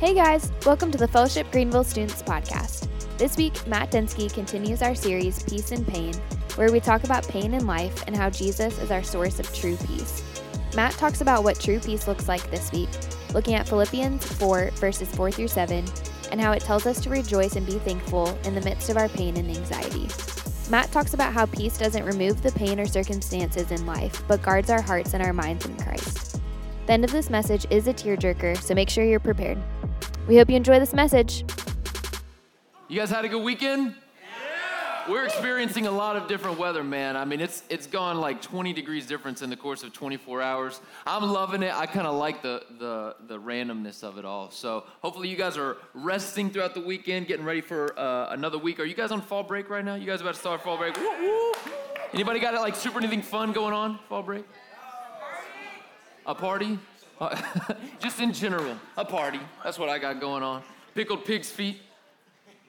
Hey guys, welcome to the Fellowship Greenville Students Podcast. This week, Matt Densky continues our series, Peace and Pain, where we talk about pain in life and how Jesus is our source of true peace. Matt talks about what true peace looks like this week, looking at Philippians 4, verses 4 through 7, and how it tells us to rejoice and be thankful in the midst of our pain and anxiety. Matt talks about how peace doesn't remove the pain or circumstances in life, but guards our hearts and our minds in Christ. The end of this message is a tearjerker, so make sure you're prepared. We hope you enjoy this message. You guys had a good weekend? Yeah. We're experiencing a lot of different weather, man. I mean, it's gone like 20 degrees difference in the course of 24 hours. I'm loving it. I kind of like the randomness of it all. So hopefully you guys are resting throughout the weekend, getting ready for another week. Are you guys on fall break right now? You guys about to start fall break? Woo, woo. Anybody got like super anything fun going on fall break? A party? Just in general, a party. That's what I got going on. Pickled pig's feet,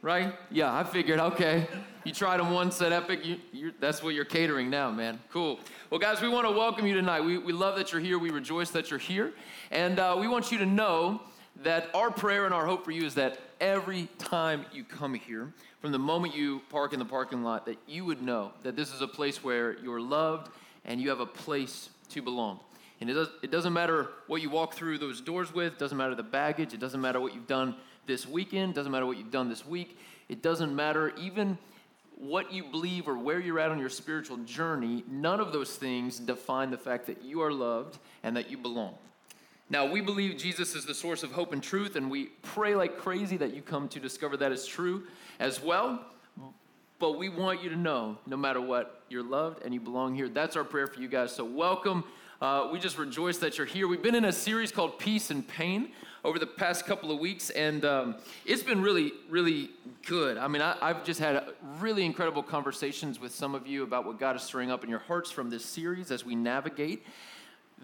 right? Yeah, I figured, okay. You tried them once at Epic, that's what you're catering now, man. Cool. Well, guys, we want to welcome you tonight. We love that you're here. We rejoice that you're here. And we want you to know that our prayer and our hope for you is that every time you come here, from the moment you park in the parking lot, that you would know that this is a place where you're loved and you have a place to belong. And it doesn't matter what you walk through those doors with, doesn't matter the baggage, it doesn't matter what you've done this weekend, doesn't matter what you've done this week, it doesn't matter even what you believe or where you're at on your spiritual journey, none of those things define the fact that you are loved and that you belong. Now, we believe Jesus is the source of hope and truth, and we pray like crazy that you come to discover that is true as well. But we want you to know, no matter what, you're loved and you belong here. That's our prayer for you guys, so welcome. We just rejoice that you're here. We've been in a series called Peace and Pain over the past couple of weeks, and it's been really, really good. I mean, I've just had really incredible conversations with some of you about what God is stirring up in your hearts from this series as we navigate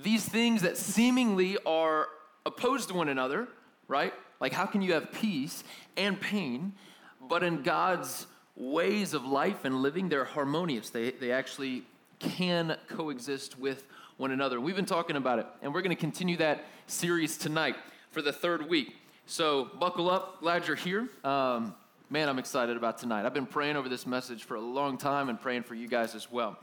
these things that seemingly are opposed to one another, right? Like, how can you have peace and pain, but in God's ways of life and living, they're harmonious. They actually can coexist with one another. We've been talking about it, and we're going to continue that series tonight for the third week. So buckle up. Glad you're here. Man, I'm excited about tonight. I've been praying over this message for a long time and praying for you guys as well.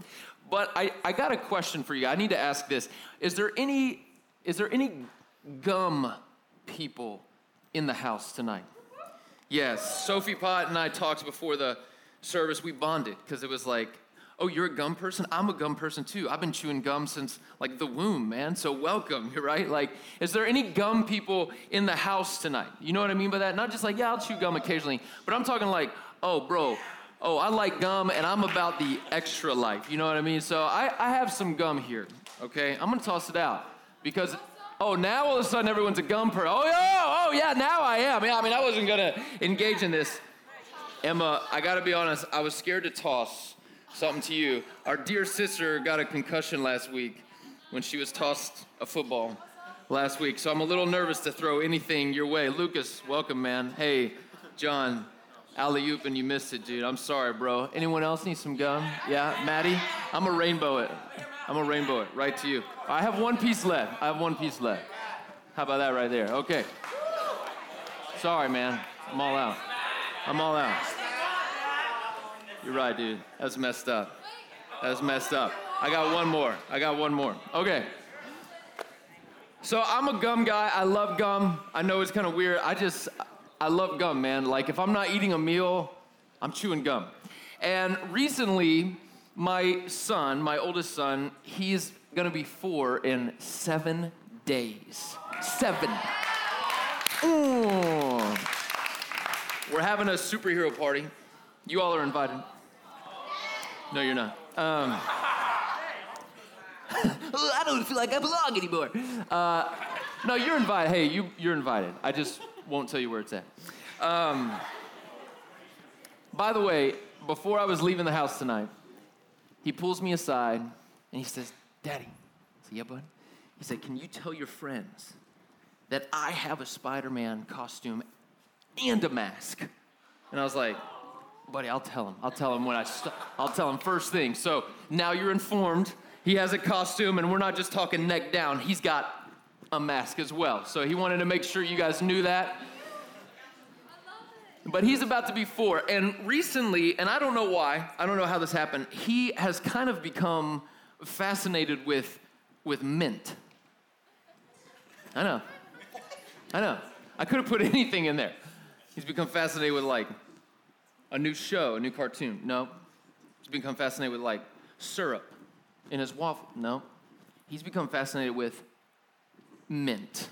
But I got a question for you. I need to ask this. Is there any gum people in the house tonight? Yes. Sophie Pott and I talked before the service. We bonded because it was like, oh, you're a gum person? I'm a gum person, too. I've been chewing gum since, like, the womb, man. So welcome, right? Like, is there any gum people in the house tonight? You know what I mean by that? Not just like, yeah, I'll chew gum occasionally. But I'm talking like, oh, bro, oh, I like gum, and I'm about the extra life. You know what I mean? So I have some gum here, okay? I'm going to toss it out because, oh, now all of a sudden everyone's a gum person. Oh, yeah, now I am. Yeah, I mean, I wasn't going to engage in this. Emma, I got to be honest, I was scared to toss something to you. Our dear sister got a concussion last week when she was tossed a football last week, so I'm a little nervous to throw anything your way. Lucas, welcome, man. Hey, John, alley-oop, and you missed it, dude. I'm sorry, bro. Anyone else need some gum? Yeah, Maddie? I'm a rainbow it, right to you. I have one piece left. How about that right there? Okay. Sorry, man. I'm all out. You're right, dude. That's messed up. I got one more. Okay. So I'm a gum guy. I love gum. I know it's kind of weird. I love gum, man. Like, if I'm not eating a meal, I'm chewing gum. And recently, my oldest son, he's going to be 4 in 7 days. 7. Ooh. We're having a superhero party. You all are invited. No, you're not. I don't feel like I belong anymore. No, you're invited. Hey, you're invited. I just won't tell you where it's at. By the way, before I was leaving the house tonight, he pulls me aside, and he says, Daddy. I said, yeah, bud? He said, can you tell your friends that I have a Spider-Man costume and a mask? And I was like, buddy, I'll tell him I'll tell him first thing. So now you're informed. He has a costume, and we're not just talking neck down. He's got a mask as well. So he wanted to make sure you guys knew that. But he's about to be 4. And recently, and I don't know why, I don't know how this happened, he has kind of become fascinated with mint. I know. I could have put anything in there. He's become fascinated with, like, a new show, a new cartoon. No. He's become fascinated with, like, syrup in his waffle. No. He's become fascinated with mint.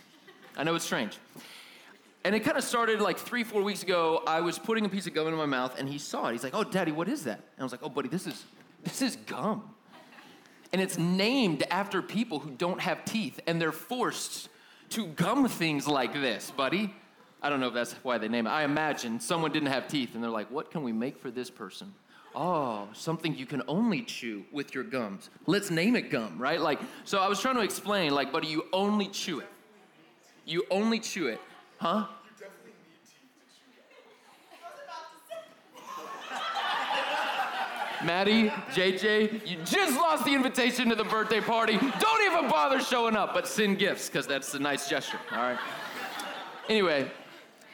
I know it's strange. And it kind of started like 3-4 weeks ago. I was putting a piece of gum in my mouth, and he saw it. He's like, "Oh, Daddy, what is that?" And I was like, "Oh, buddy, this is gum. And it's named after people who don't have teeth, and they're forced to gum things like this, buddy." I don't know if that's why they name it. I imagine someone didn't have teeth, and they're like, "What can we make for this person? Oh, something you can only chew with your gums. Let's name it gum," right? Like, so I was trying to explain, like, buddy, you only chew it. You only chew it. Huh? You definitely need teeth to chew gum. Maddie, JJ, you just lost the invitation to the birthday party. Don't even bother showing up, but send gifts, because that's a nice gesture, all right? Anyway,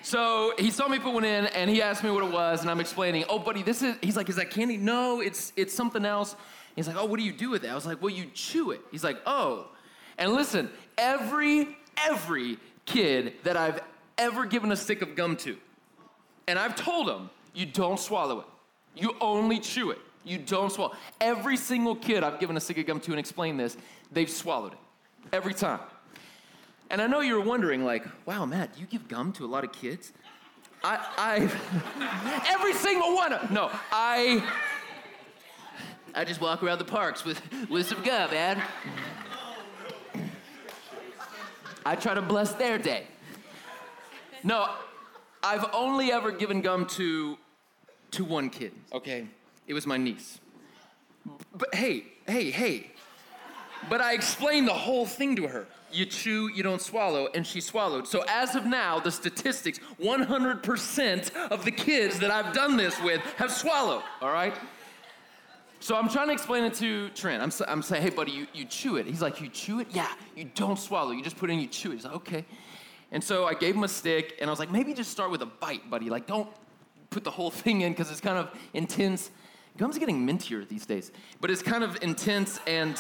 so he saw me put one in, and he asked me what it was, and I'm explaining, "Oh, buddy, this is," he's like, "Is that candy?" "No, it's something else." He's like, "Oh, what do you do with it?" I was like, "Well, you chew it." He's like, "Oh." And listen, every kid that I've ever given a stick of gum to, and I've told them, "You don't swallow it. You only chew it. You don't swallow." Every single kid I've given a stick of gum to and explained this, they've swallowed it. Every time. And I know you're wondering, like, "Wow, Matt, do you give gum to a lot of kids?" I every single one of them. No, I just walk around the parks with some gum, man. I try to bless their day. No, I've only ever given gum to one kid, okay? It was my niece. But hey. But I explained the whole thing to her. You chew, you don't swallow, and she swallowed. So as of now, the statistics, 100% of the kids that I've done this with have swallowed, all right? So I'm trying to explain it to Trent. I'm saying, "Hey, buddy, you chew it." He's like, "You chew it?" "Yeah, you don't swallow. You just put it in, you chew it." He's like, "Okay." And so I gave him a stick, and I was like, "Maybe just start with a bite, buddy. Like, don't put the whole thing in, because it's kind of intense." Gum's getting mintier these days. But it's kind of intense, and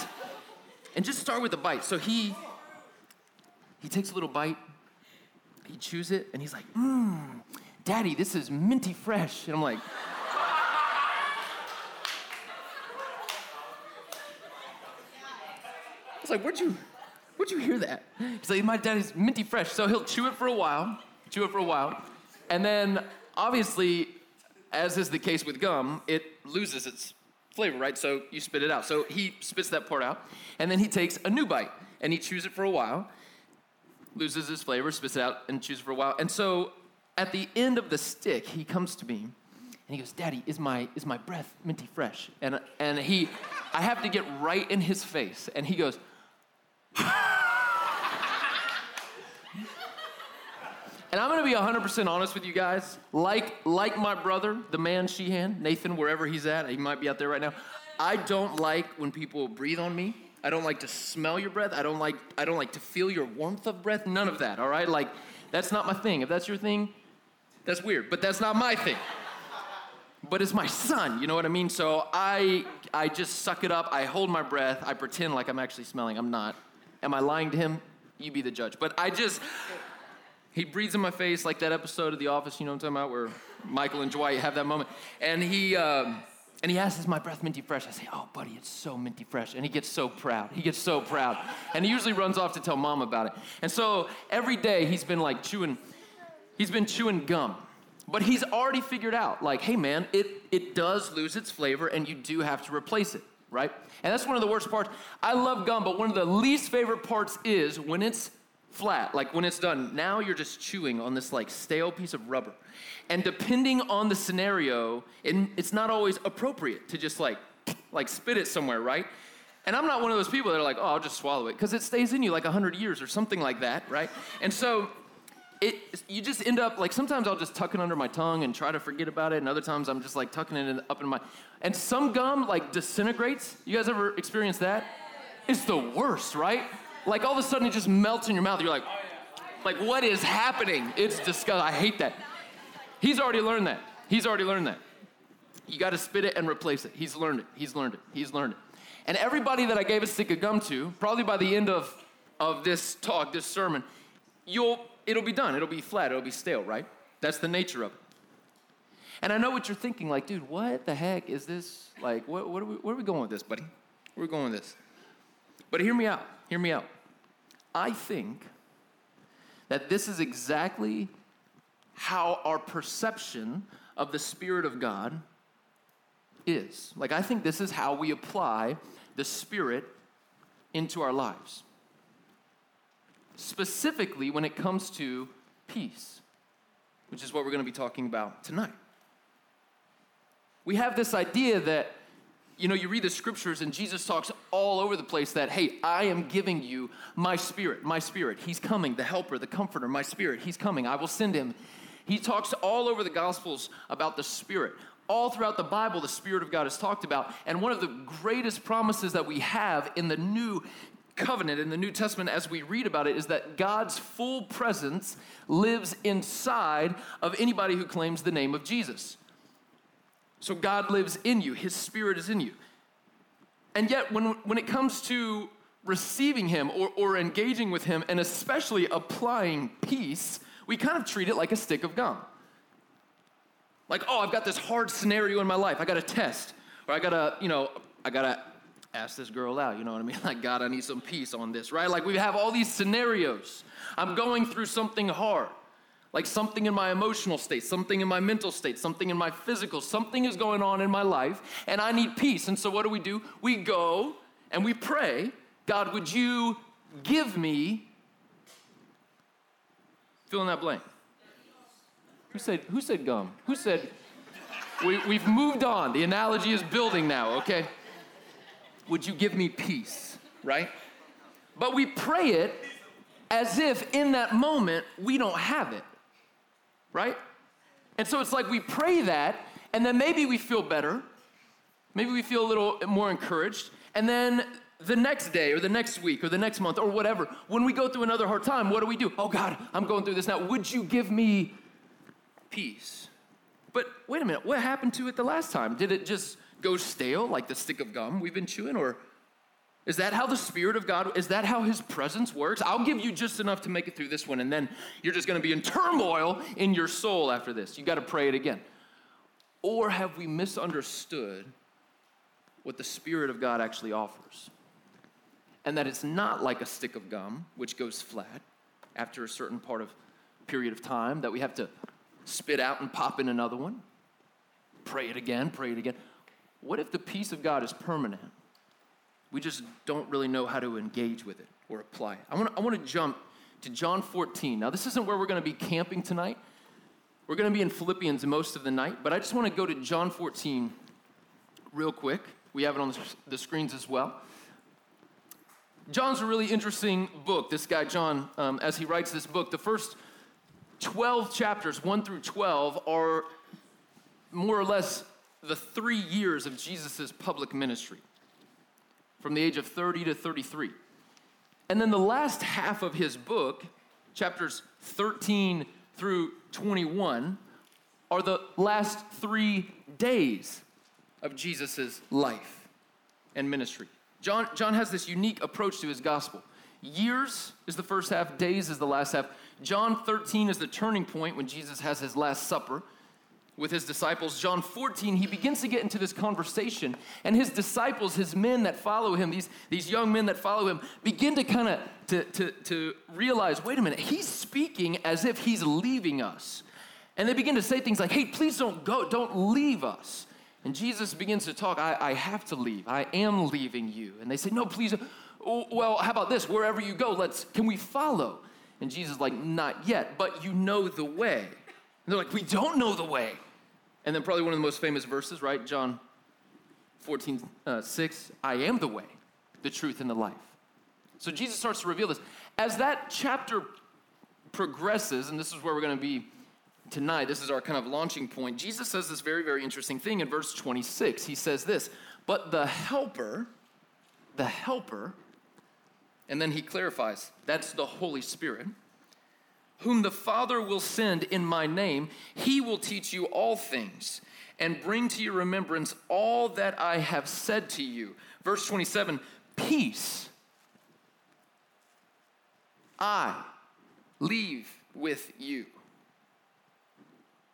just start with a bite. So he takes a little bite, he chews it, and he's like, "Daddy, this is minty fresh." And I'm like... I was like, Where'd you hear that?" He's like, "My daddy's minty fresh." So he'll chew it for a while. And then, obviously, as is the case with gum, it loses its flavor, right? So you spit it out. So he spits that part out. And then he takes a new bite, and he chews it for a while, loses his flavor, spits it out, and chews it for a while. And so at the end of the stick, he comes to me, and he goes, "Daddy, is my breath minty fresh?" And he... I have to get right in his face, and he goes... And I'm going to be 100% honest with you guys. Like my brother, the man Sheehan, Nathan, wherever he's at, he might be out there right now. I don't like when people breathe on me. I don't like to smell your breath. I don't like to feel your warmth of breath. None of that, all right? Like, that's not my thing. If that's your thing, that's weird, but that's not my thing. But it's my son, you know what I mean? So I just suck it up. I hold my breath. I pretend like I'm actually smelling. I'm not. Am I lying to him? You be the judge. But he breathes in my face like that episode of The Office, you know what I'm talking about, where Michael and Dwight have that moment. And he asks, "Is my breath minty fresh?" I say, "Oh, buddy, it's so minty fresh." And he gets so proud. And he usually runs off to tell Mom about it. And so every day he's been chewing gum. But he's already figured out, like, "Hey, man, it does lose its flavor, and you do have to replace it," right? And that's one of the worst parts. I love gum, but one of the least favorite parts is when it's flat, like when it's done. Now you're just chewing on this, like, stale piece of rubber. And depending on the scenario, it's not always appropriate to just, like spit it somewhere, right? And I'm not one of those people that are like, "Oh, I'll just swallow it," because it stays in you like 100 years or something like that, right? And so... You just end up, like, sometimes I'll just tuck it under my tongue and try to forget about it, and other times I'm just, like, tucking it up in my... And some gum, like, disintegrates. You guys ever experienced that? It's the worst, right? Like, all of a sudden it just melts in your mouth. You're like, what is happening? It's disgusting. I hate that. He's already learned that. He's already learned that. You got to spit it and replace it. He's learned it. He's learned it. He's learned it. And everybody that I gave a stick of gum to, probably by the end of this talk, this sermon, it'll be done. It'll be flat. It'll be stale, right? That's the nature of it. And I know what you're thinking, like, dude, what the heck is this? Like, where are we going with this, buddy? Where are we going with this? But hear me out. Hear me out. I think that this is exactly how our perception of the Spirit of God is. Like, I think this is how we apply the Spirit into our lives. Specifically when it comes to peace, which is what we're going to be talking about tonight. We have this idea that, you know, you read the scriptures and Jesus talks all over the place that, hey, I am giving you my Spirit, my Spirit. He's coming, the helper, the comforter, my Spirit. He's coming. I will send him. He talks all over the Gospels about the Spirit. All throughout the Bible, the Spirit of God is talked about. And one of the greatest promises that we have in the New Covenant, in the New Testament, as we read about it, is that God's full presence lives inside of anybody who claims the name of Jesus. So God lives in you. His Spirit is in you. And yet, when it comes to receiving him or engaging with him, and especially applying peace, we kind of treat it like a stick of gum. Like, oh, I've got this hard scenario in my life. I got a test. Or I got to ask this girl out. You know what I mean? Like, God, I need some peace on this, right? Like, we have all these scenarios. I'm going through something hard. Like something in my emotional state, something in my mental state, something in my physical, something is going on in my life, and I need peace. And so what do? We go and we pray, God, would you give me, fill in that blank. Who said gum? Who said, we've moved on. The analogy is building now, okay? Would you give me peace, right? But we pray it as if in that moment we don't have it. Right? And so it's like we pray that, and then maybe we feel better. Maybe we feel a little more encouraged. And then the next day or the next week or the next month or whatever, when we go through another hard time, what do we do? Oh, God, I'm going through this now. Would you give me peace? But wait a minute. What happened to it the last time? Did it just go stale like the stick of gum we've been chewing? Or is that how the Spirit of God, is that how his presence works? I'll give you just enough to make it through this one, and then you're just going to be in turmoil in your soul after this. You got to pray it again. Or have we misunderstood what the Spirit of God actually offers? And that it's not like a stick of gum, which goes flat after a certain period of time, that we have to spit out and pop in another one. Pray it again, pray it again. What if the peace of God is permanent? We just don't really know how to engage with it or apply it. I want to jump to John 14. Now, this isn't where we're going to be camping tonight. We're going to be in Philippians most of the night, but I just want to go to John 14 real quick. We have it on the screens as well. John's a really interesting book. This guy, John, as he writes this book, the first 12 chapters, 1 through 12, are more or less the 3 years of Jesus' public ministry, from the age of 30 to 33. And then the last half of his book, chapters 13 through 21, are the last 3 days of Jesus' life and ministry. John has this unique approach to his gospel. Years is the first half, days is the last half. John 13 is the turning point when Jesus has his last supper with his disciples. John 14, he begins to get into this conversation, and his disciples, his men that follow him, these young men that follow him, begin to kind of to realize, wait a minute, he's speaking as if he's leaving us. And they begin to say things like, hey, please don't go, don't leave us. And Jesus begins to talk, I have to leave, I am leaving you. And they say, no, please, oh, well, how about this, wherever you go, can we follow? And Jesus is like, not yet, but you know the way. And they're like, we don't know the way. And then probably one of the most famous verses, right? John 14, 6, I am the way, the truth, and the life. So Jesus starts to reveal this. As that chapter progresses, and this is where we're going to be tonight, this is our kind of launching point, Jesus says this very, very interesting thing in verse 26. He says this, but the helper, and then he clarifies, that's the Holy Spirit, whom the Father will send in my name, he will teach you all things and bring to your remembrance all that I have said to you. Verse 27, peace I leave with you.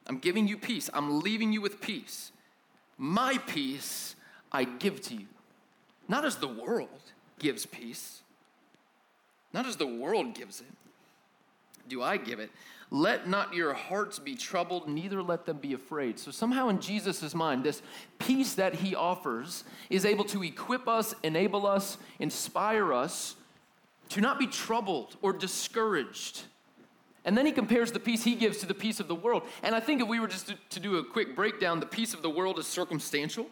I'm giving you peace. I'm leaving you with peace. My peace I give to you. Not as the world gives peace. Not as the world gives it. Do I give it? Let not your hearts be troubled, neither let them be afraid. So somehow in Jesus' mind, this peace that he offers is able to equip us, enable us, inspire us to not be troubled or discouraged. And then he compares the peace he gives to the peace of the world. And I think if we were just to do a quick breakdown, the peace of the world is circumstantial.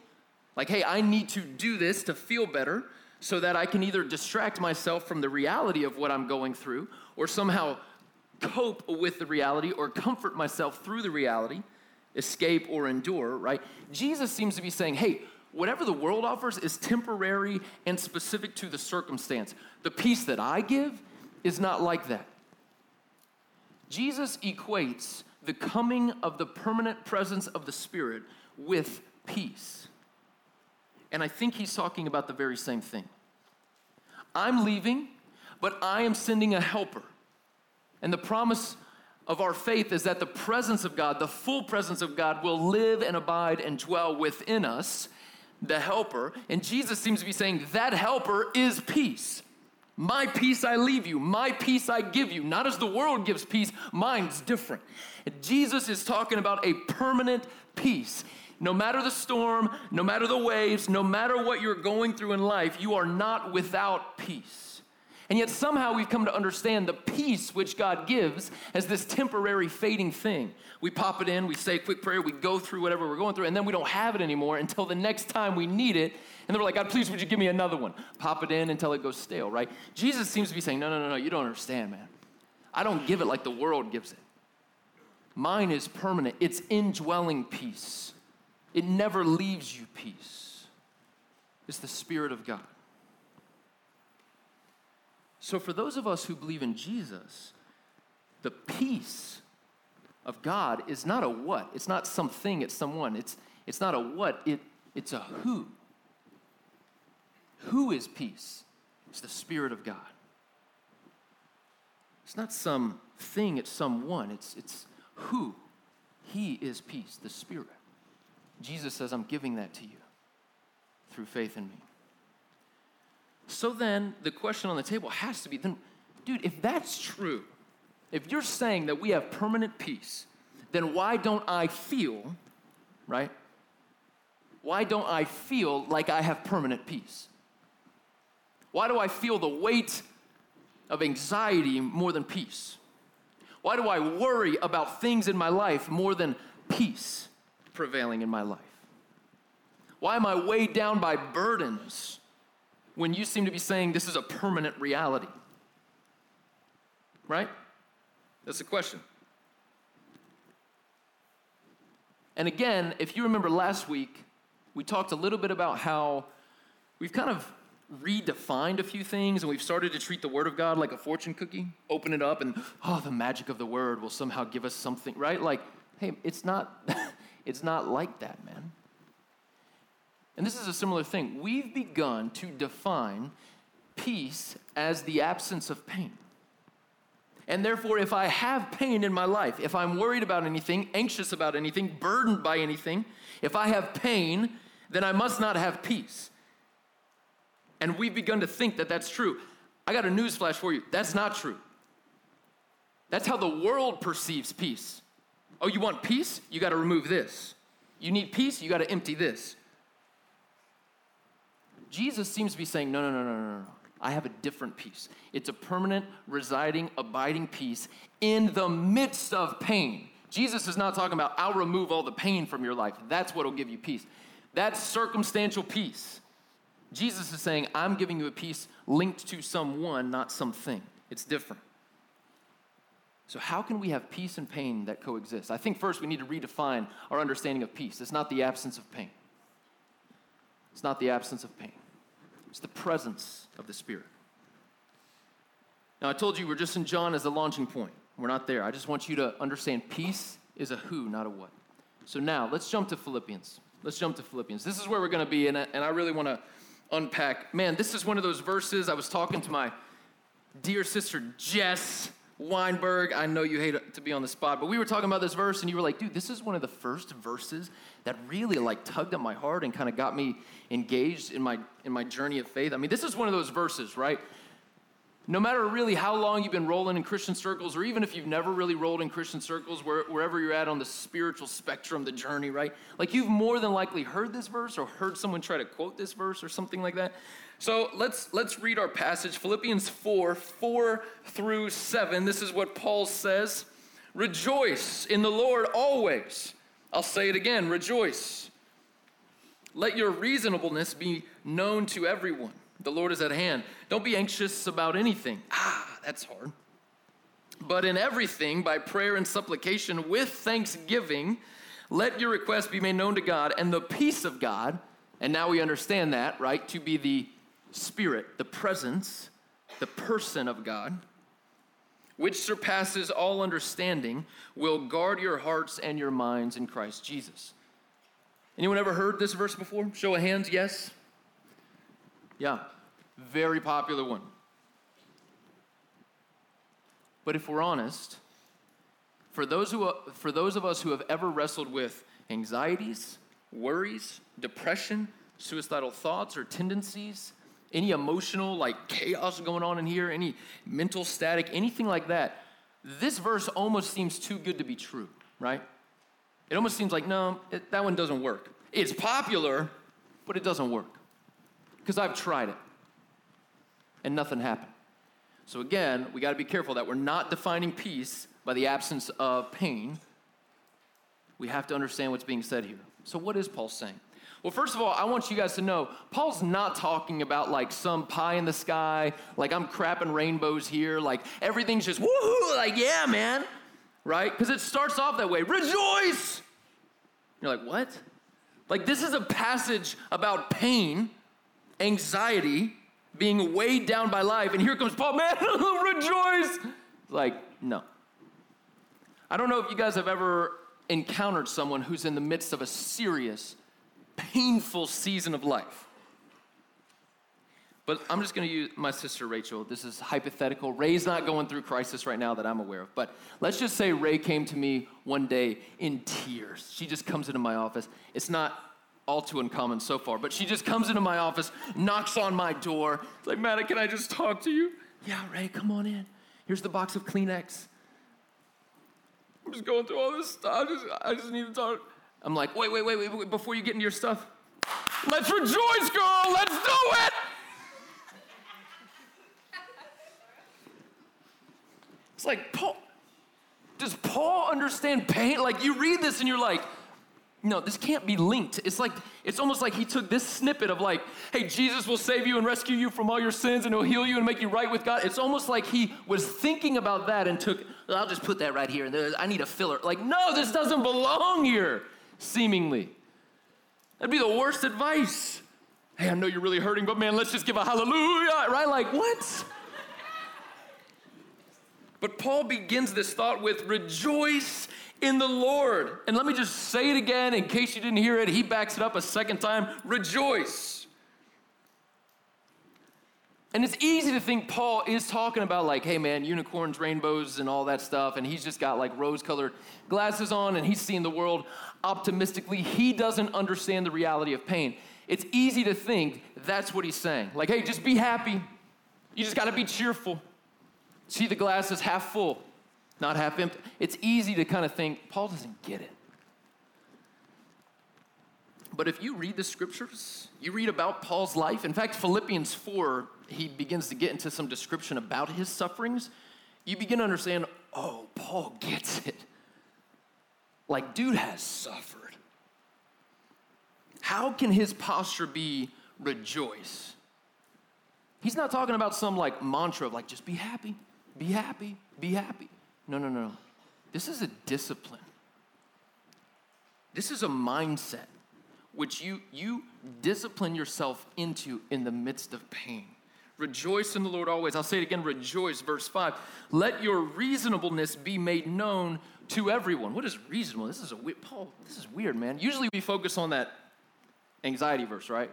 Like, hey, I need to do this to feel better so that I can either distract myself from the reality of what I'm going through or somehow cope with the reality or comfort myself through the reality, escape or endure, right? Jesus seems to be saying, hey, whatever the world offers is temporary and specific to the circumstance. The peace that I give is not like that. Jesus equates the coming of the permanent presence of the Spirit with peace. And I think he's talking about the very same thing. I'm leaving, but I am sending a helper. And the promise of our faith is that the presence of God, the full presence of God, will live and abide and dwell within us, the helper. And Jesus seems to be saying that helper is peace. My peace I leave you. My peace I give you. Not as the world gives peace. Mine's different. Jesus is talking about a permanent peace. No matter the storm, no matter the waves, no matter what you're going through in life, you are not without peace. And yet somehow we've come to understand the peace which God gives as this temporary fading thing. We pop it in, we say a quick prayer, we go through whatever we're going through, and then we don't have it anymore until the next time we need it. And they're like, God, please, would you give me another one? Pop it in until it goes stale, right? Jesus seems to be saying, no, you don't understand, man. I don't give it like the world gives it. Mine is permanent. It's indwelling peace. It never leaves you peace. It's the Spirit of God. So for those of us who believe in Jesus, the peace of God is not a what. It's not something, it's someone. It's not a what, it's a who. Who is peace? It's the Spirit of God. It's not some thing, it's someone. It's who. He is peace, the Spirit. Jesus says, I'm giving that to you through faith in me. So then the question on the table has to be, then, dude, if that's true, if you're saying that we have permanent peace, then why don't I feel, right? Why don't I feel like I have permanent peace? Why do I feel the weight of anxiety more than peace? Why do I worry about things in my life more than peace prevailing in my life? Why am I weighed down by burdens when you seem to be saying this is a permanent reality? Right? That's the question. And again, if you remember last week, we talked a little bit about how we've kind of redefined a few things, and we've started to treat the Word of God like a fortune cookie. Open it up, and the magic of the Word will somehow give us something, right? Like, hey, it's not like that, man. And this is a similar thing. We've begun to define peace as the absence of pain. And therefore, if I have pain in my life, if I'm worried about anything, anxious about anything, burdened by anything, if I have pain, then I must not have peace. And we've begun to think that that's true. I got a newsflash for you. That's not true. That's how the world perceives peace. Oh, you want peace? You got to remove this. You need peace? You got to empty this. Jesus seems to be saying, no. I have a different peace. It's a permanent, residing, abiding peace in the midst of pain. Jesus is not talking about, I'll remove all the pain from your life. That's what'll give you peace. That's circumstantial peace. Jesus is saying, I'm giving you a peace linked to someone, not something. It's different. So how can we have peace and pain that coexist? I think first we need to redefine our understanding of peace. It's not the absence of pain. It's not the absence of pain. It's the presence of the Spirit. Now, I told you we're just in John as the launching point. We're not there. I just want you to understand peace is a who, not a what. So now, let's jump to Philippians. This is where we're going to be, and I really want to unpack. Man, this is one of those verses. I was talking to my dear sister, Jess Weinberg. I know you hate to be on the spot, but we were talking about this verse, and you were like, dude, this is one of the first verses that really, like, tugged at my heart and kind of got me engaged in my journey of faith. I mean, this is one of those verses, right? No matter really how long you've been rolling in Christian circles, or even if you've never really rolled in Christian circles, wherever you're at on the spiritual spectrum, the journey, right? Like, you've more than likely heard this verse or heard someone try to quote this verse or something like that. So let's read our passage, Philippians 4 through 7. This is what Paul says. Rejoice in the Lord always. I'll say it again, rejoice. Let your reasonableness be known to everyone. The Lord is at hand. Don't be anxious about anything. That's hard. But in everything, by prayer and supplication, with thanksgiving, let your requests be made known to God, and the peace of God, and now we understand that, right, to be the Spirit, the presence, the person of God, which surpasses all understanding, will guard your hearts and your minds in Christ Jesus. Anyone ever heard this verse before? Show of hands, yes? Yeah, very popular one. But if we're honest, for those of us who have ever wrestled with anxieties, worries, depression, suicidal thoughts or tendencies, any emotional like chaos going on in here, any mental static, anything like that, this verse almost seems too good to be true, right? It almost seems like, no, that one doesn't work. It's popular, but it doesn't work. Because I've tried it, and nothing happened. So again, we got to be careful that we're not defining peace by the absence of pain. We have to understand what's being said here. So what is Paul saying? Well, first of all, I want you guys to know, Paul's not talking about like some pie in the sky, like I'm crapping rainbows here, like everything's just woohoo, like yeah, man, right? Because it starts off that way, rejoice! You're like, what? Like this is a passage about pain, anxiety, being weighed down by life, and here comes Paul, man, rejoice! Like, no. I don't know if you guys have ever encountered someone who's in the midst of a serious, painful season of life. But I'm just going to use my sister, Rachel. This is hypothetical. Ray's not going through crisis right now that I'm aware of, but let's just say Ray came to me one day in tears. She just comes into my office. It's not all too uncommon so far, but she just comes into my office, knocks on my door. It's like, Maddie, can I just talk to you? Yeah, Ray, come on in. Here's the box of Kleenex. I'm just going through all this stuff. I just need to talk. I'm like, wait, before you get into your stuff, let's rejoice, girl, let's do it! It's like, does Paul understand pain? Like, you read this and you're like, no, this can't be linked. It's like, it's almost like he took this snippet of like, hey, Jesus will save you and rescue you from all your sins and he'll heal you and make you right with God. It's almost like he was thinking about that and took, I'll just put that right here and I need a filler. Like, no, this doesn't belong here, seemingly. That'd be the worst advice. Hey, I know you're really hurting, but man, let's just give a hallelujah, right? Like, what? But Paul begins this thought with rejoice in the Lord. And let me just say it again in case you didn't hear it. He backs it up a second time. Rejoice. And it's easy to think Paul is talking about like, hey man, unicorns, rainbows, and all that stuff. And he's just got like rose-colored glasses on and he's seeing the world optimistically. He doesn't understand the reality of pain. It's easy to think that's what he's saying. Like, hey, just be happy. You just got to be cheerful. See the glass is half full. Not half empty. It's easy to kind of think, Paul doesn't get it. But if you read the scriptures, you read about Paul's life. In fact, Philippians 4, he begins to get into some description about his sufferings. You begin to understand, oh, Paul gets it. Like, dude has suffered. How can his posture be rejoice? He's not talking about some, like, mantra of, like, just be happy, be happy, be happy. No. This is a discipline. This is a mindset which you discipline yourself into in the midst of pain. Rejoice in the Lord always. I'll say it again, rejoice. Verse 5, let your reasonableness be made known to everyone. What is reasonable? This is a weird, Paul, this is weird, man. Usually we focus on that anxiety verse, right?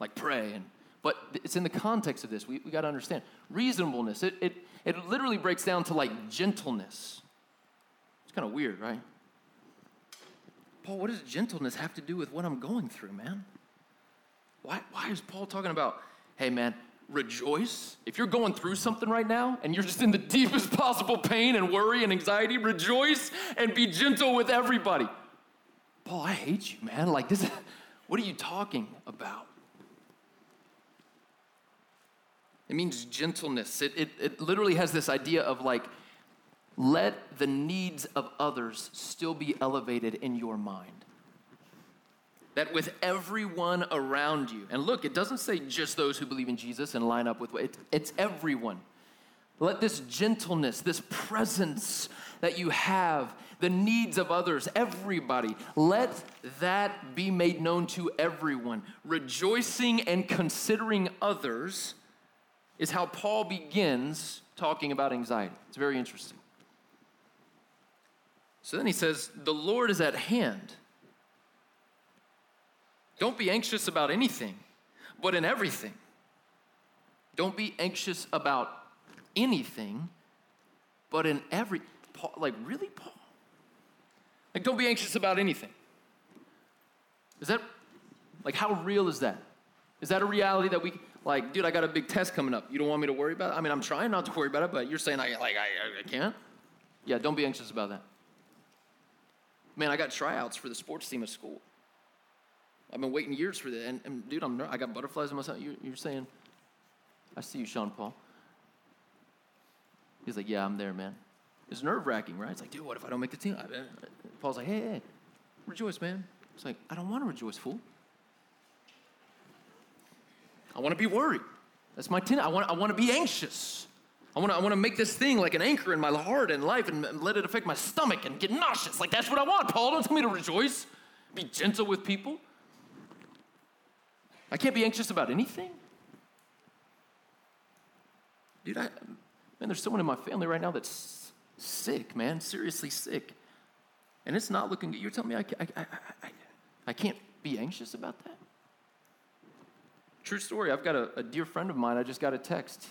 Like pray. But it's in the context of this. We got to understand. Reasonableness, it literally breaks down to like gentleness. It's kind of weird, right? Paul, what does gentleness have to do with what I'm going through, man? Why is Paul talking about, hey, man, rejoice? If you're going through something right now and you're just in the deepest possible pain and worry and anxiety, rejoice and be gentle with everybody. Paul, I hate you, man. Like this, what are you talking about? It means gentleness. It literally has this idea of like, let the needs of others still be elevated in your mind. That with everyone around you, and look, it doesn't say just those who believe in Jesus and line up with, it's everyone. Let this gentleness, this presence that you have, the needs of others, everybody, let that be made known to everyone. Rejoicing and considering others is how Paul begins talking about anxiety. It's very interesting. So then he says, the Lord is at hand. Don't be anxious about anything, but in everything. Don't be anxious about anything, but in every, Paul, like really, Paul? Like don't be anxious about anything. Is that, like how real is that? Is that a reality that we, like, dude, I got a big test coming up. You don't want me to worry about it? I mean, I'm trying not to worry about it, but you're saying I can't? Yeah, don't be anxious about that. Man, I got tryouts for the sports team at school. I've been waiting years for that. And dude, I got butterflies in my stomach. You're saying, I see you, Sean Paul. He's like, yeah, I'm there, man. It's nerve-wracking, right? It's like, dude, what if I don't make the team? Paul's like, hey, rejoice, man. It's like, I don't want to rejoice, fool. I want to be worried. That's my tendency. I want to be anxious. I want to make this thing like an anchor in my heart and life and let it affect my stomach and get nauseous. Like, that's what I want, Paul. Don't tell me to rejoice. Be gentle with people. I can't be anxious about anything. Dude, there's someone in my family right now that's sick, man, seriously sick. And it's not looking good. You're telling me I can't be anxious about that? True story, I've got a dear friend of mine. I just got a text.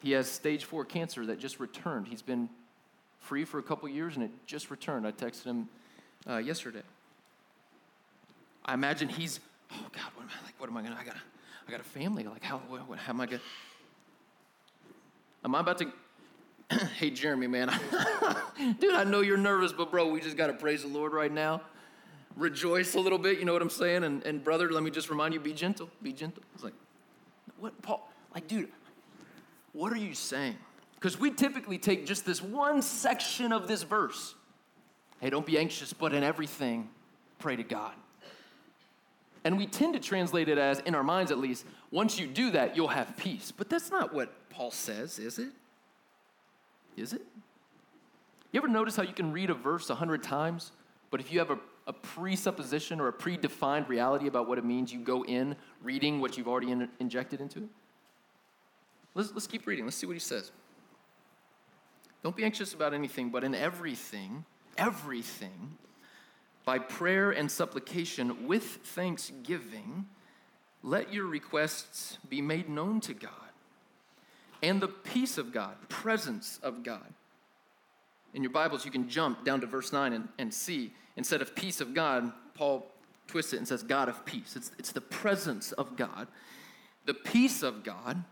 He has stage 4 cancer that just returned. He's been free for a couple years, and it just returned. I texted him yesterday. I imagine he's, oh God, what am I gonna? I got a family. Like, how am I gonna? Am I about to? Hey, Jeremy, man, dude, I know you're nervous, but bro, we just gotta praise the Lord right now. Rejoice a little bit, you know what I'm saying? And brother, let me just remind you, be gentle, be gentle. It's like, what, Paul? Like, dude, what are you saying? Because we typically take just this one section of this verse. Hey, don't be anxious, but in everything, pray to God. And we tend to translate it as, in our minds at least, once you do that, you'll have peace. But that's not what Paul says, is it? Is it? You ever notice how you can read a verse 100 times, but if you have a presupposition or a predefined reality about what it means, you go in reading what you've already injected into it? Let's keep reading. Let's see what he says. Don't be anxious about anything, but in everything, by prayer and supplication, with thanksgiving, let your requests be made known to God. And the peace of God, presence of God. In your Bibles, you can jump down to verse 9 and see, instead of peace of God, Paul twists it and says God of peace. It's the presence of God, the peace of God,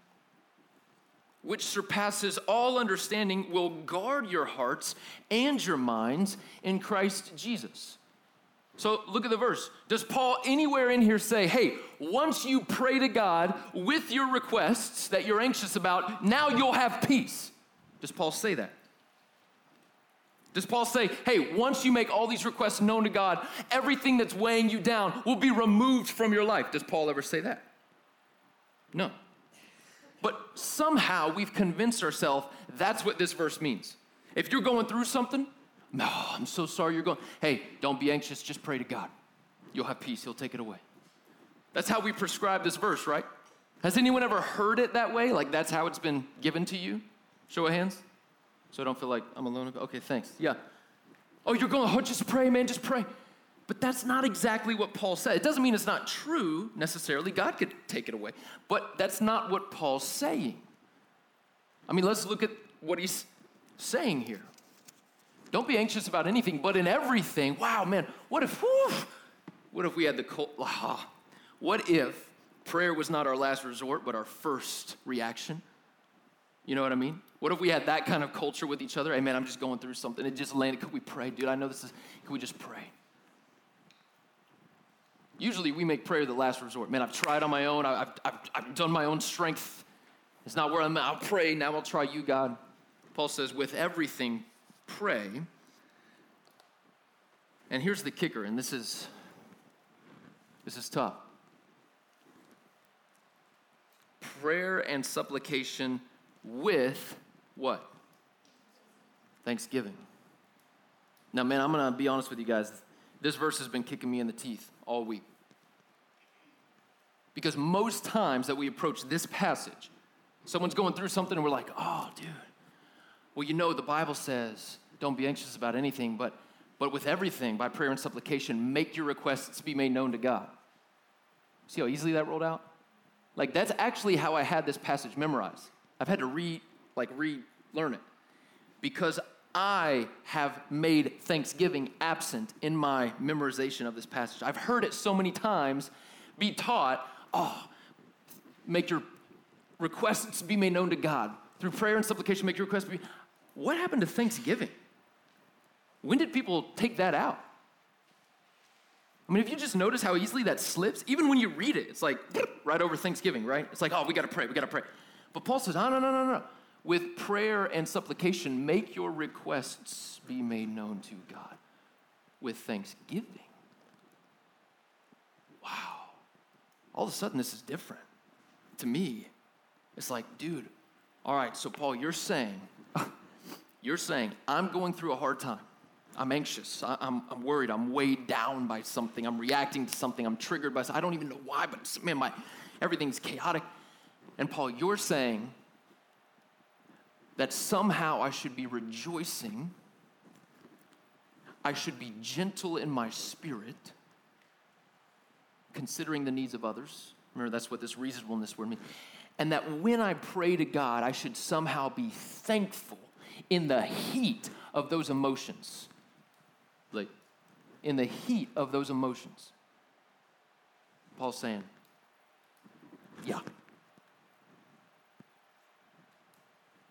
which surpasses all understanding, will guard your hearts and your minds in Christ Jesus. So look at the verse. Does Paul anywhere in here say, hey, once you pray to God with your requests that you're anxious about, now you'll have peace? Does Paul say that? Does Paul say, hey, once you make all these requests known to God, everything that's weighing you down will be removed from your life? Does Paul ever say that? No. But somehow we've convinced ourselves that's what this verse means. If you're going through something, no, I'm so sorry you're going. Hey, don't be anxious. Just pray to God. You'll have peace. He'll take it away. That's how we prescribe this verse, right? Has anyone ever heard it that way? Like that's how it's been given to you? Show of hands. So I don't feel like I'm alone. Okay, thanks. Yeah. Oh, you're going, oh, just pray, man, just pray. But that's not exactly what Paul said. It doesn't mean it's not true necessarily. God could take it away. But that's not what Paul's saying. I mean, let's look at what he's saying here. Don't be anxious about anything, but in everything. Wow, man, what if we had the cold? What if prayer was not our last resort, but our first reaction? You know what I mean? What if we had that kind of culture with each other? Hey, man, I'm just going through something. It just landed. Could we pray? Dude, I know this is, could we just pray? Usually we make prayer the last resort. Man, I've tried on my own. I've done my own strength. It's not where I'm at. I'll pray. Now I'll try you, God. Paul says, with everything, pray. And here's the kicker, and this is tough. Prayer and supplication with what? Thanksgiving. Now, man, I'm going to be honest with you guys. This verse has been kicking me in the teeth all week. Because most times that we approach this passage, someone's going through something and we're like, oh, dude. Well, you know, the Bible says, don't be anxious about anything, but with everything, by prayer and supplication, make your requests be made known to God. See how easily that rolled out? Like, that's actually how I had this passage memorized. I've had to relearn it because I have made Thanksgiving absent in my memorization of this passage. I've heard it so many times be taught, make your requests be made known to God. Through prayer and supplication, make your requests be. What happened to Thanksgiving? When did people take that out? I mean, if you just notice how easily that slips, even when you read it, it's like right over Thanksgiving, right? It's like, oh, we got to pray. But Paul says, no. With prayer and supplication, make your requests be made known to God with thanksgiving. Wow. All of a sudden, this is different. To me, it's like, dude, all right, so Paul, you're saying, I'm going through a hard time. I'm anxious. I'm worried. I'm weighed down by something. I'm reacting to something. I'm triggered by something. I don't even know why, but man, everything's chaotic. And Paul, you're saying that somehow I should be rejoicing. I should be gentle in my spirit, considering the needs of others. Remember, that's what this reasonableness word means. And that when I pray to God, I should somehow be thankful in the heat of those emotions. Like, in the heat of those emotions. Paul's saying, yeah.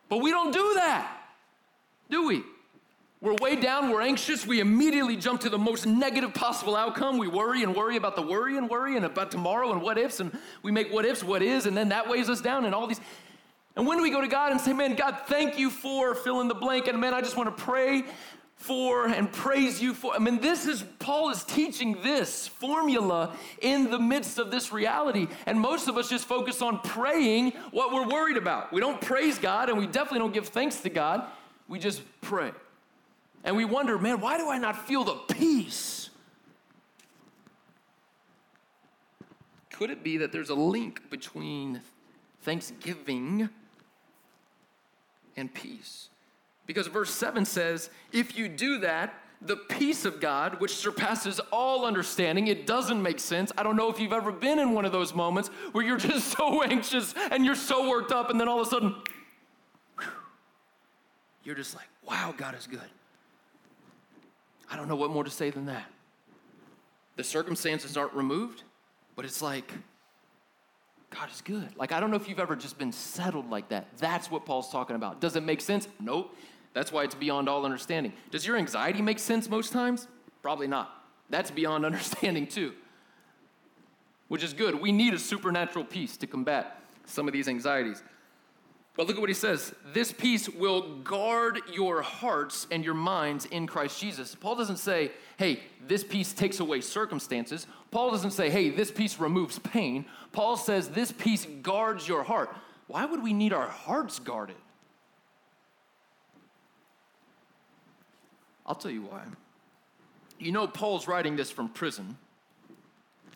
But we don't do that, do we? We're weighed down, we're anxious, we immediately jump to the most negative possible outcome. We worry about the worry and about tomorrow and what ifs, and we make what ifs what is, and then that weighs us down and all these. And when do we go to God and say, man, God, thank you for fill in the blank, and man, I just want to pray for and praise you for. I mean, Paul is teaching this formula in the midst of this reality. And most of us just focus on praying what we're worried about. We don't praise God, and we definitely don't give thanks to God. We just pray. And we wonder, man, why do I not feel the peace? Could it be that there's a link between thanksgiving and peace? Because verse 7 says, if you do that, the peace of God, which surpasses all understanding, it doesn't make sense. I don't know if you've ever been in one of those moments where you're just so anxious and you're so worked up, and then all of a sudden, whew, you're just like, wow, God is good. I don't know what more to say than that. The circumstances aren't removed, but it's like, God is good. Like, I don't know if you've ever just been settled like that. That's what Paul's talking about. Does it make sense? Nope. That's why it's beyond all understanding. Does your anxiety make sense most times? Probably not. That's beyond understanding too, which is good. We need a supernatural peace to combat some of these anxieties. But look at what he says. This peace will guard your hearts and your minds in Christ Jesus. Paul doesn't say, hey, this peace takes away circumstances. Paul doesn't say, hey, this peace removes pain. Paul says this peace guards your heart. Why would we need our hearts guarded? I'll tell you why. You know, Paul's writing this from prison.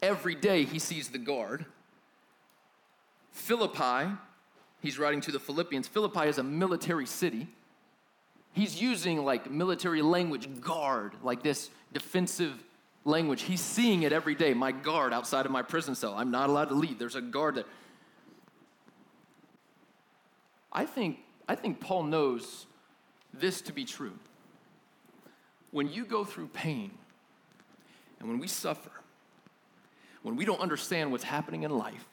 Every day he sees the guard. Philippi, he's writing to the Philippians. Philippi is a military city. He's using like military language, guard, like this defensive language. He's seeing it every day. My guard outside of my prison cell. I'm not allowed to leave. There's a guard there. I think Paul knows this to be true. When you go through pain and when we suffer, when we don't understand what's happening in life,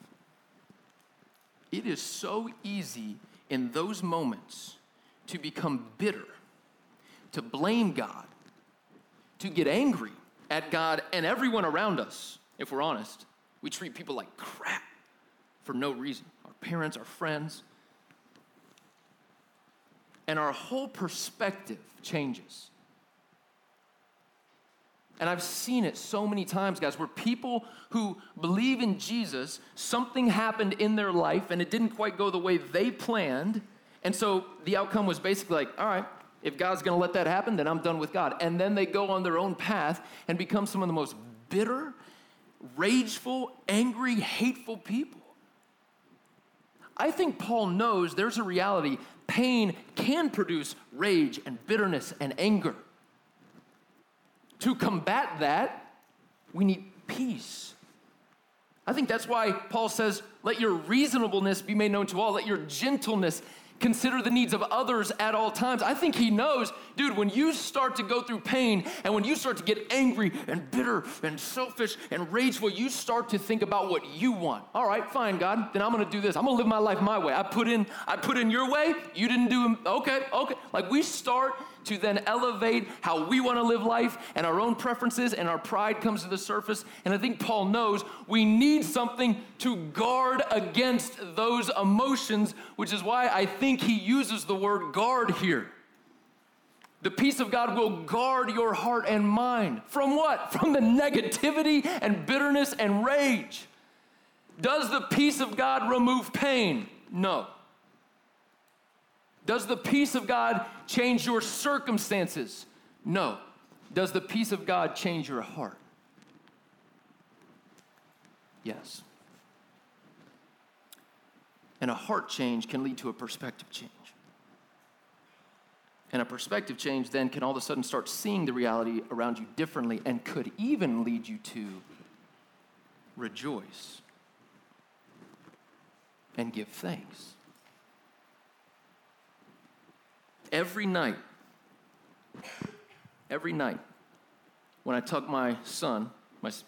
it is so easy in those moments to become bitter, to blame God, to get angry at God and everyone around us. If we're honest, we treat people like crap for no reason. Our parents, our friends. And our whole perspective changes. And I've seen it so many times, guys, where people who believe in Jesus, something happened in their life and it didn't quite go the way they planned. And so the outcome was basically like, all right, if God's going to let that happen, then I'm done with God. And then they go on their own path and become some of the most bitter, rageful, angry, hateful people. I think Paul knows there's a reality. Pain can produce rage and bitterness and anger. To combat that, we need peace. I think that's why Paul says, let your reasonableness be made known to all. Let your gentleness consider the needs of others at all times. I think he knows, dude, when you start to go through pain and when you start to get angry and bitter and selfish and rageful, you start to think about what you want. All right, fine, God, then I'm going to do this. I'm going to live my life my way. I put in your way. You didn't do it. Okay. Like we start to then elevate how we want to live life and our own preferences, and our pride comes to the surface. And I think Paul knows we need something to guard against those emotions, which is why I think he uses the word guard here. The peace of God will guard your heart and mind. From what? From the negativity and bitterness and rage. Does the peace of God remove pain? No. Does the peace of God change your circumstances? No. Does the peace of God change your heart? Yes. And a heart change can lead to a perspective change. And a perspective change then can all of a sudden start seeing the reality around you differently and could even lead you to rejoice and give thanks. Every night, when I tuck my son,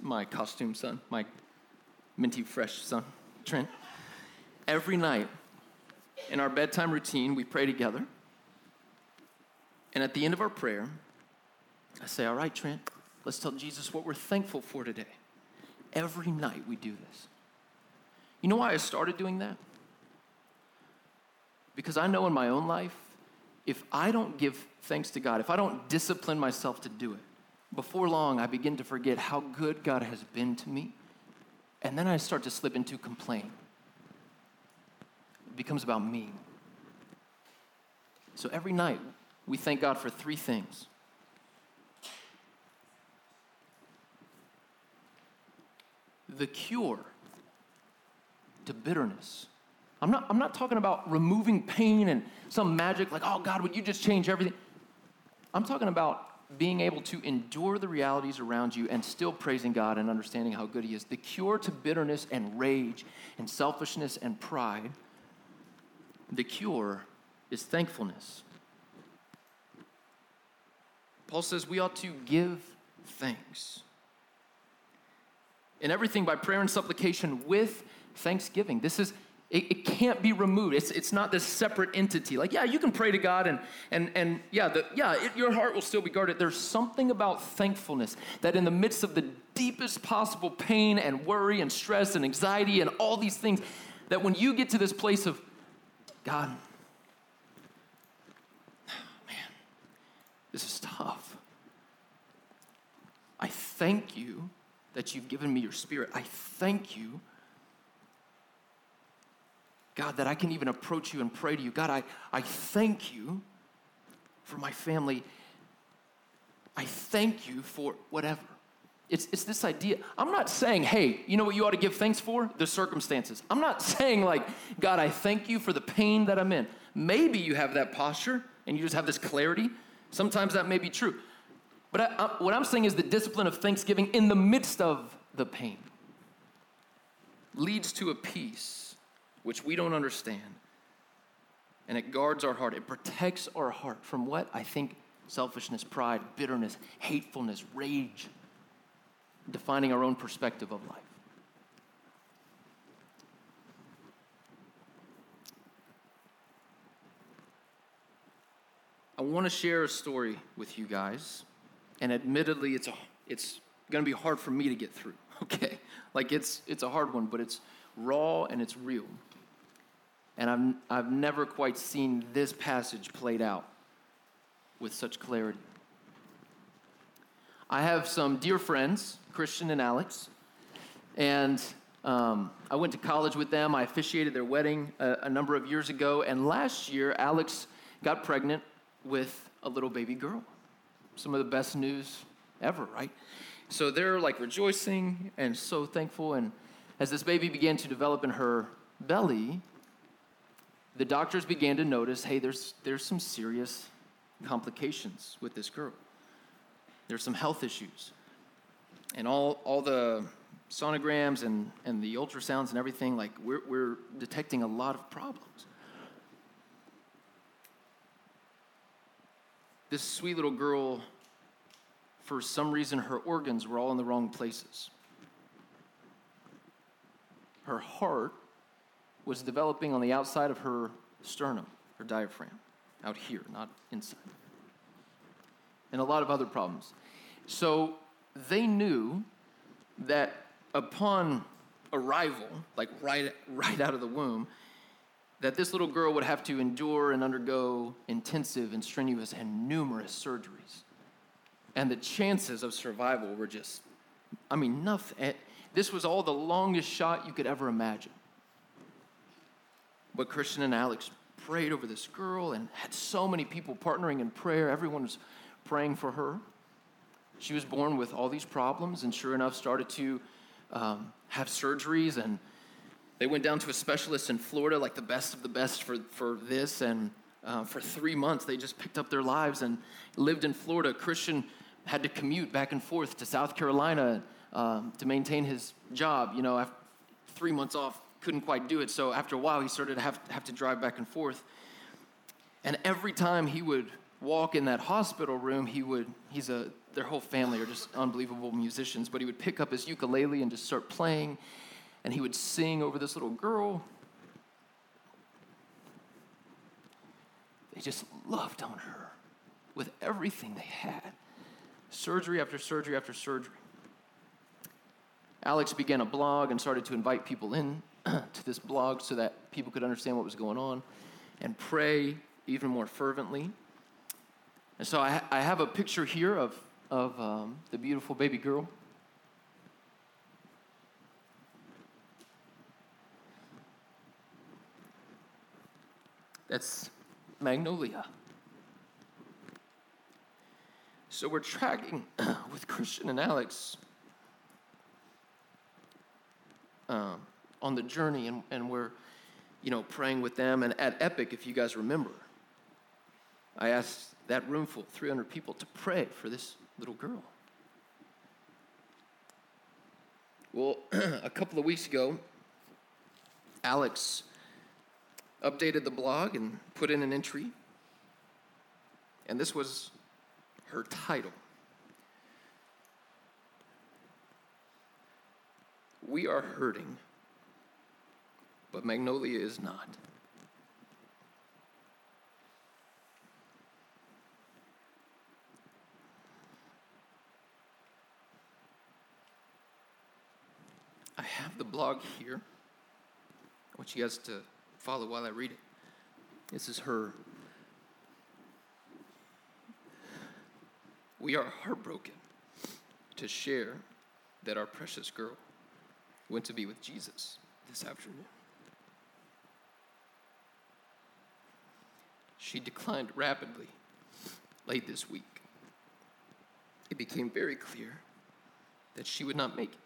my costume son, my minty fresh son, Trent, every night in our bedtime routine, we pray together. And at the end of our prayer, I say, all right, Trent, let's tell Jesus what we're thankful for today. Every night we do this. You know why I started doing that? Because I know in my own life, if I don't give thanks to God, if I don't discipline myself to do it, before long I begin to forget how good God has been to me, and then I start to slip into complaint. It becomes about me. So every night we thank God for three things. The cure to bitterness. I'm not talking about removing pain and some magic like, oh, God, would you just change everything? I'm talking about being able to endure the realities around you and still praising God and understanding how good he is. The cure to bitterness and rage and selfishness and pride, the cure is thankfulness. Paul says we ought to give thanks. In everything by prayer and supplication with thanksgiving. This is It can't be removed. It's not this separate entity. Like, yeah, you can pray to God and your heart will still be guarded. There's something about thankfulness that in the midst of the deepest possible pain and worry and stress and anxiety and all these things, that when you get to this place of, God, man, this is tough. I thank you that you've given me your spirit. I thank you, God, that I can even approach you and pray to you. God, I thank you for my family. I thank you for whatever. It's this idea. I'm not saying, hey, you know what you ought to give thanks for? The circumstances. I'm not saying like, God, I thank you for the pain that I'm in. Maybe you have that posture and you just have this clarity. Sometimes that may be true. But what I'm saying is the discipline of thanksgiving in the midst of the pain leads to a peace which we don't understand. And it guards our heart. It protects our heart from what? I think selfishness, pride, bitterness, hatefulness, rage, defining our own perspective of life. I want to share a story with you guys, and admittedly, it's going to be hard for me to get through, okay? Like, it's a hard one, but it's raw and it's real. And I've never quite seen this passage played out with such clarity. I have some dear friends, Christian and Alex, and I went to college with them. I officiated their wedding a number of years ago, and last year, Alex got pregnant with a little baby girl. Some of the best news ever, right? So they're like rejoicing and so thankful, and as this baby began to develop in her belly, the doctors began to notice, hey, there's some serious complications with this girl. There's some health issues. And all the sonograms and the ultrasounds and everything, like we're detecting a lot of problems. This sweet little girl, for some reason, her organs were all in the wrong places. Her heart was developing on the outside of her sternum, her diaphragm, out here, not inside. And a lot of other problems. So they knew that upon arrival, like right out of the womb, that this little girl would have to endure and undergo intensive and strenuous and numerous surgeries. And the chances of survival were just, I mean, nothing. This was all the longest shot you could ever imagine. But Christian and Alex prayed over this girl and had so many people partnering in prayer. Everyone was praying for her. She was born with all these problems and sure enough started to have surgeries, and they went down to a specialist in Florida, like the best of the best for this, and for 3 months, they just picked up their lives and lived in Florida. Christian had to commute back and forth to South Carolina to maintain his job. You know, after 3 months off, couldn't quite do it, so after a while, he started to have to drive back and forth, and every time he would walk in that hospital room, their whole family are just unbelievable musicians, but he would pick up his ukulele and just start playing. And he would sing over this little girl. They just loved on her with everything they had. Surgery after surgery after surgery. Alex began a blog and started to invite people in to this blog so that people could understand what was going on and pray even more fervently. And so I have a picture here of the beautiful baby girl. That's Magnolia. So we're tracking with Christian and Alex on the journey, and we're, you know, praying with them. And at Epic, if you guys remember, I asked that room full, 300 people, to pray for this little girl. Well, a couple of weeks ago, Alex updated the blog and put in an entry. And this was her title. We are hurting, but Magnolia is not. I have the blog here. I want you guys to follow while I read it. This is her. We are heartbroken to share that our precious girl went to be with Jesus this afternoon. She declined rapidly late this week. It became very clear that she would not make it.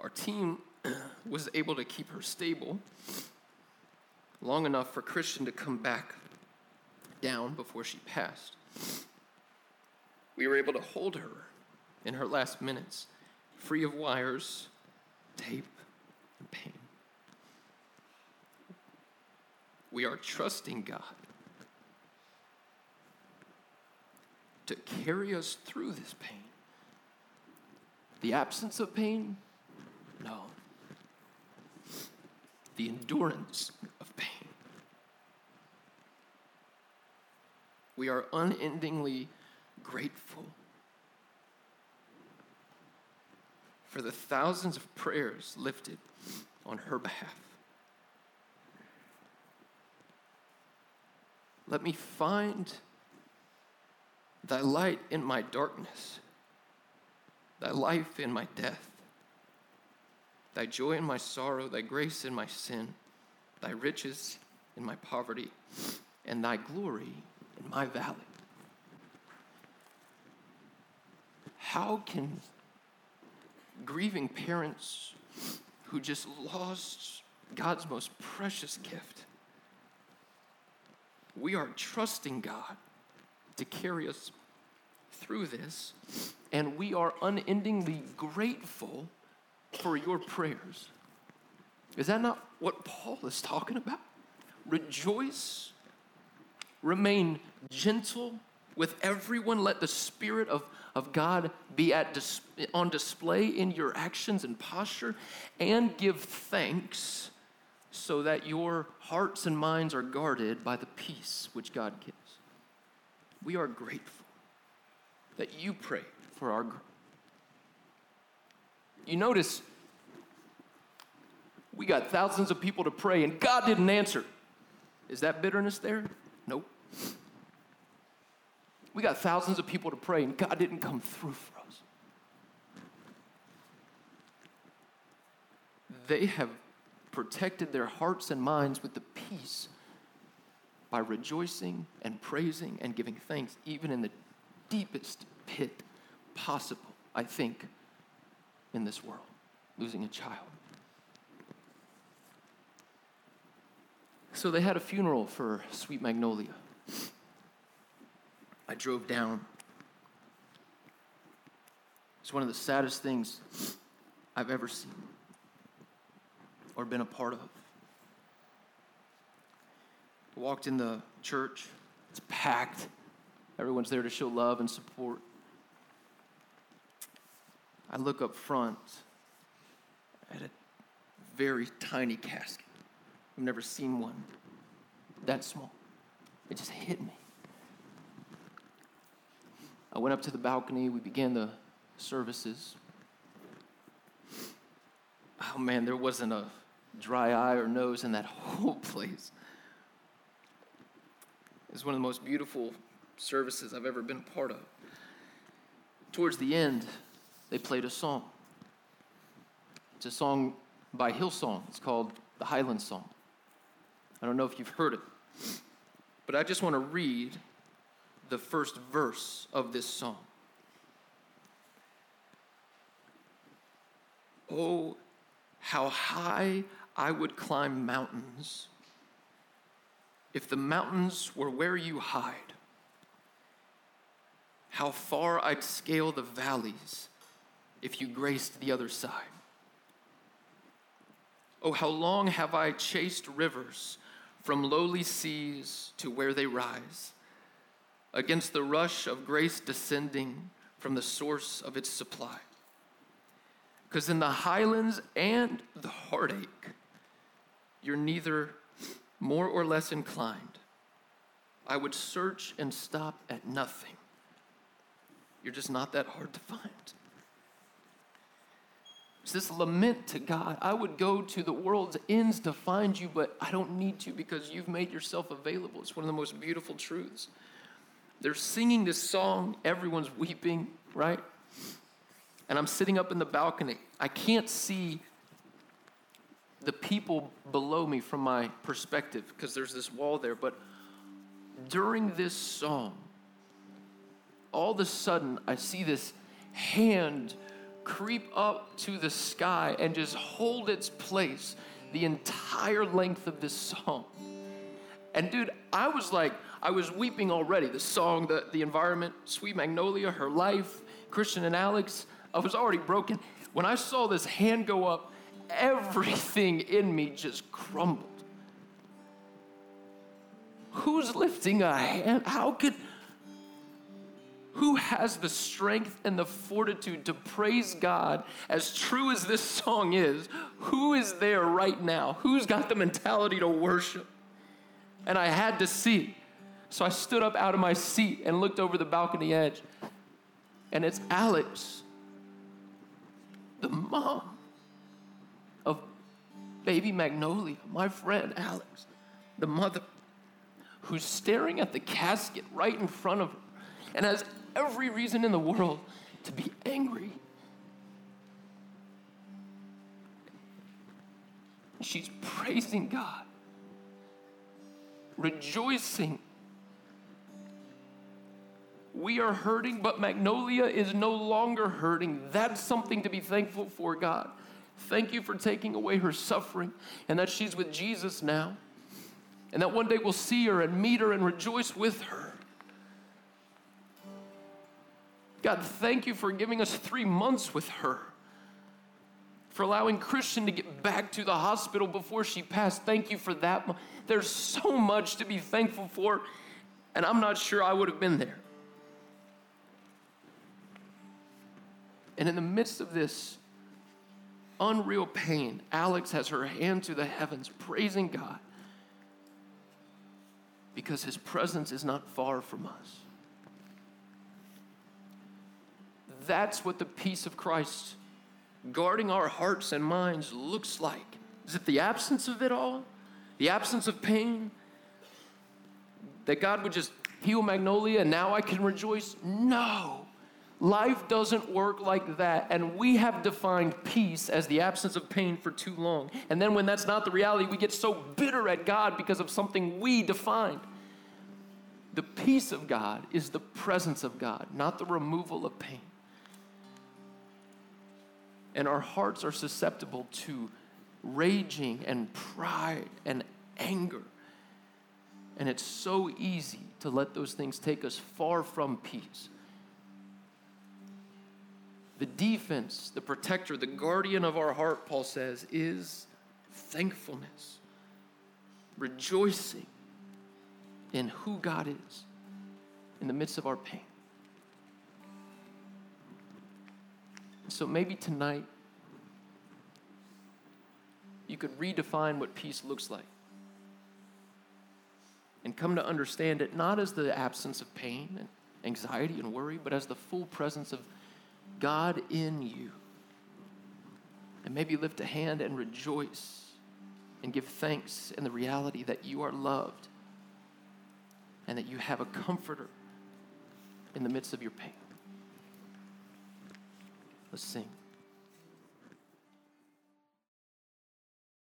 Our team was able to keep her stable long enough for Christian to come back down before she passed. We were able to hold her in her last minutes, free of wires, tape, and pain. We are trusting God to carry us through this pain. The absence of pain? No. The endurance of pain. We are unendingly grateful for the thousands of prayers lifted on her behalf. Let me find thy light in my darkness, thy life in my death, thy joy in my sorrow, thy grace in my sin, thy riches in my poverty, and thy glory in my valley. How can grieving parents who just lost God's most precious gift, we are trusting God to carry us through this, and we are unendingly grateful for your prayers. Is that not what Paul is talking about? Rejoice, remain gentle with everyone. Let the Spirit of God be on display in your actions and posture, and give thanks so that your hearts and minds are guarded by the peace which God gives. We are grateful that you pray for our growth. You notice we got thousands of people to pray and God didn't answer. Is that bitterness there? Nope. We got thousands of people to pray and God didn't come through for us. They have protected their hearts and minds with the peace by rejoicing and praising and giving thanks, even in the deepest pit possible, I think, in this world, losing a child. So they had a funeral for sweet Magnolia. I drove down. It's one of the saddest things I've ever seen or been a part of. I walked in the church. It's packed. Everyone's there to show love and support. I look up front at a very tiny casket. I've never seen one that small. It just hit me. I went up to the balcony. We began the services. Oh, man, there wasn't a dry eye or nose in that whole place. It was one of the most beautiful services I've ever been a part of. Towards the end, they played a song. It's a song by Hillsong. It's called The Highland Song. I don't know if you've heard it, but I just want to read the first verse of this song. Oh, how high I would climb mountains if the mountains were where you hide. How far I'd scale the valleys if you graced the other side. Oh, how long have I chased rivers from lowly seas to where they rise, against the rush of grace descending from the source of its supply. Because in the highlands and the heartache, you're neither more or less inclined. I would search and stop at nothing. You're just not that hard to find. It's this lament to God. I would go to the world's ends to find you, but I don't need to because you've made yourself available. It's one of the most beautiful truths. They're singing this song. Everyone's weeping, right? And I'm sitting up in the balcony. I can't see the people below me from my perspective because there's this wall there. But during this song, all of a sudden, I see this hand creep up to the sky and just hold its place the entire length of this song. And dude, I was weeping already. The song, the environment, Sweet Magnolia, her life, Christian and Alex, I was already broken. When I saw this hand go up, everything in me just crumbled. Who's lifting a hand? Who has the strength and the fortitude to praise God? As true as this song is, who is there right now? Who's got the mentality to worship? And I had to see. So I stood up out of my seat and looked over the balcony edge. And it's Alex, the mom of baby Magnolia, my friend Alex, the mother, who's staring at the casket right in front of her and has every reason in the world to be angry. She's praising God, rejoicing. We are hurting, but Magnolia is no longer hurting. That's something to be thankful for, God. Thank you for taking away her suffering and that she's with Jesus now, and that one day we'll see her and meet her and rejoice with her. God, thank you for giving us 3 months with her, for allowing Christian to get back to the hospital before she passed. Thank you for that. There's so much to be thankful for, and I'm not sure I would have been there. And in the midst of this unreal pain, Alex has her hand to the heavens, praising God, because his presence is not far from us. That's what the peace of Christ guarding our hearts and minds looks like. Is it the absence of it all? The absence of pain? That God would just heal Magnolia and now I can rejoice? No. Life doesn't work like that. And we have defined peace as the absence of pain for too long. And then when that's not the reality, we get so bitter at God because of something we defined. The peace of God is the presence of God, not the removal of pain. And our hearts are susceptible to raging and pride and anger. And it's so easy to let those things take us far from peace. The defense, the protector, the guardian of our heart, Paul says, is thankfulness, rejoicing in who God is in the midst of our pain. So maybe tonight you could redefine what peace looks like and come to understand it not as the absence of pain and anxiety and worry, but as the full presence of God in you. And maybe lift a hand and rejoice and give thanks in the reality that you are loved and that you have a comforter in the midst of your pain. Let's sing.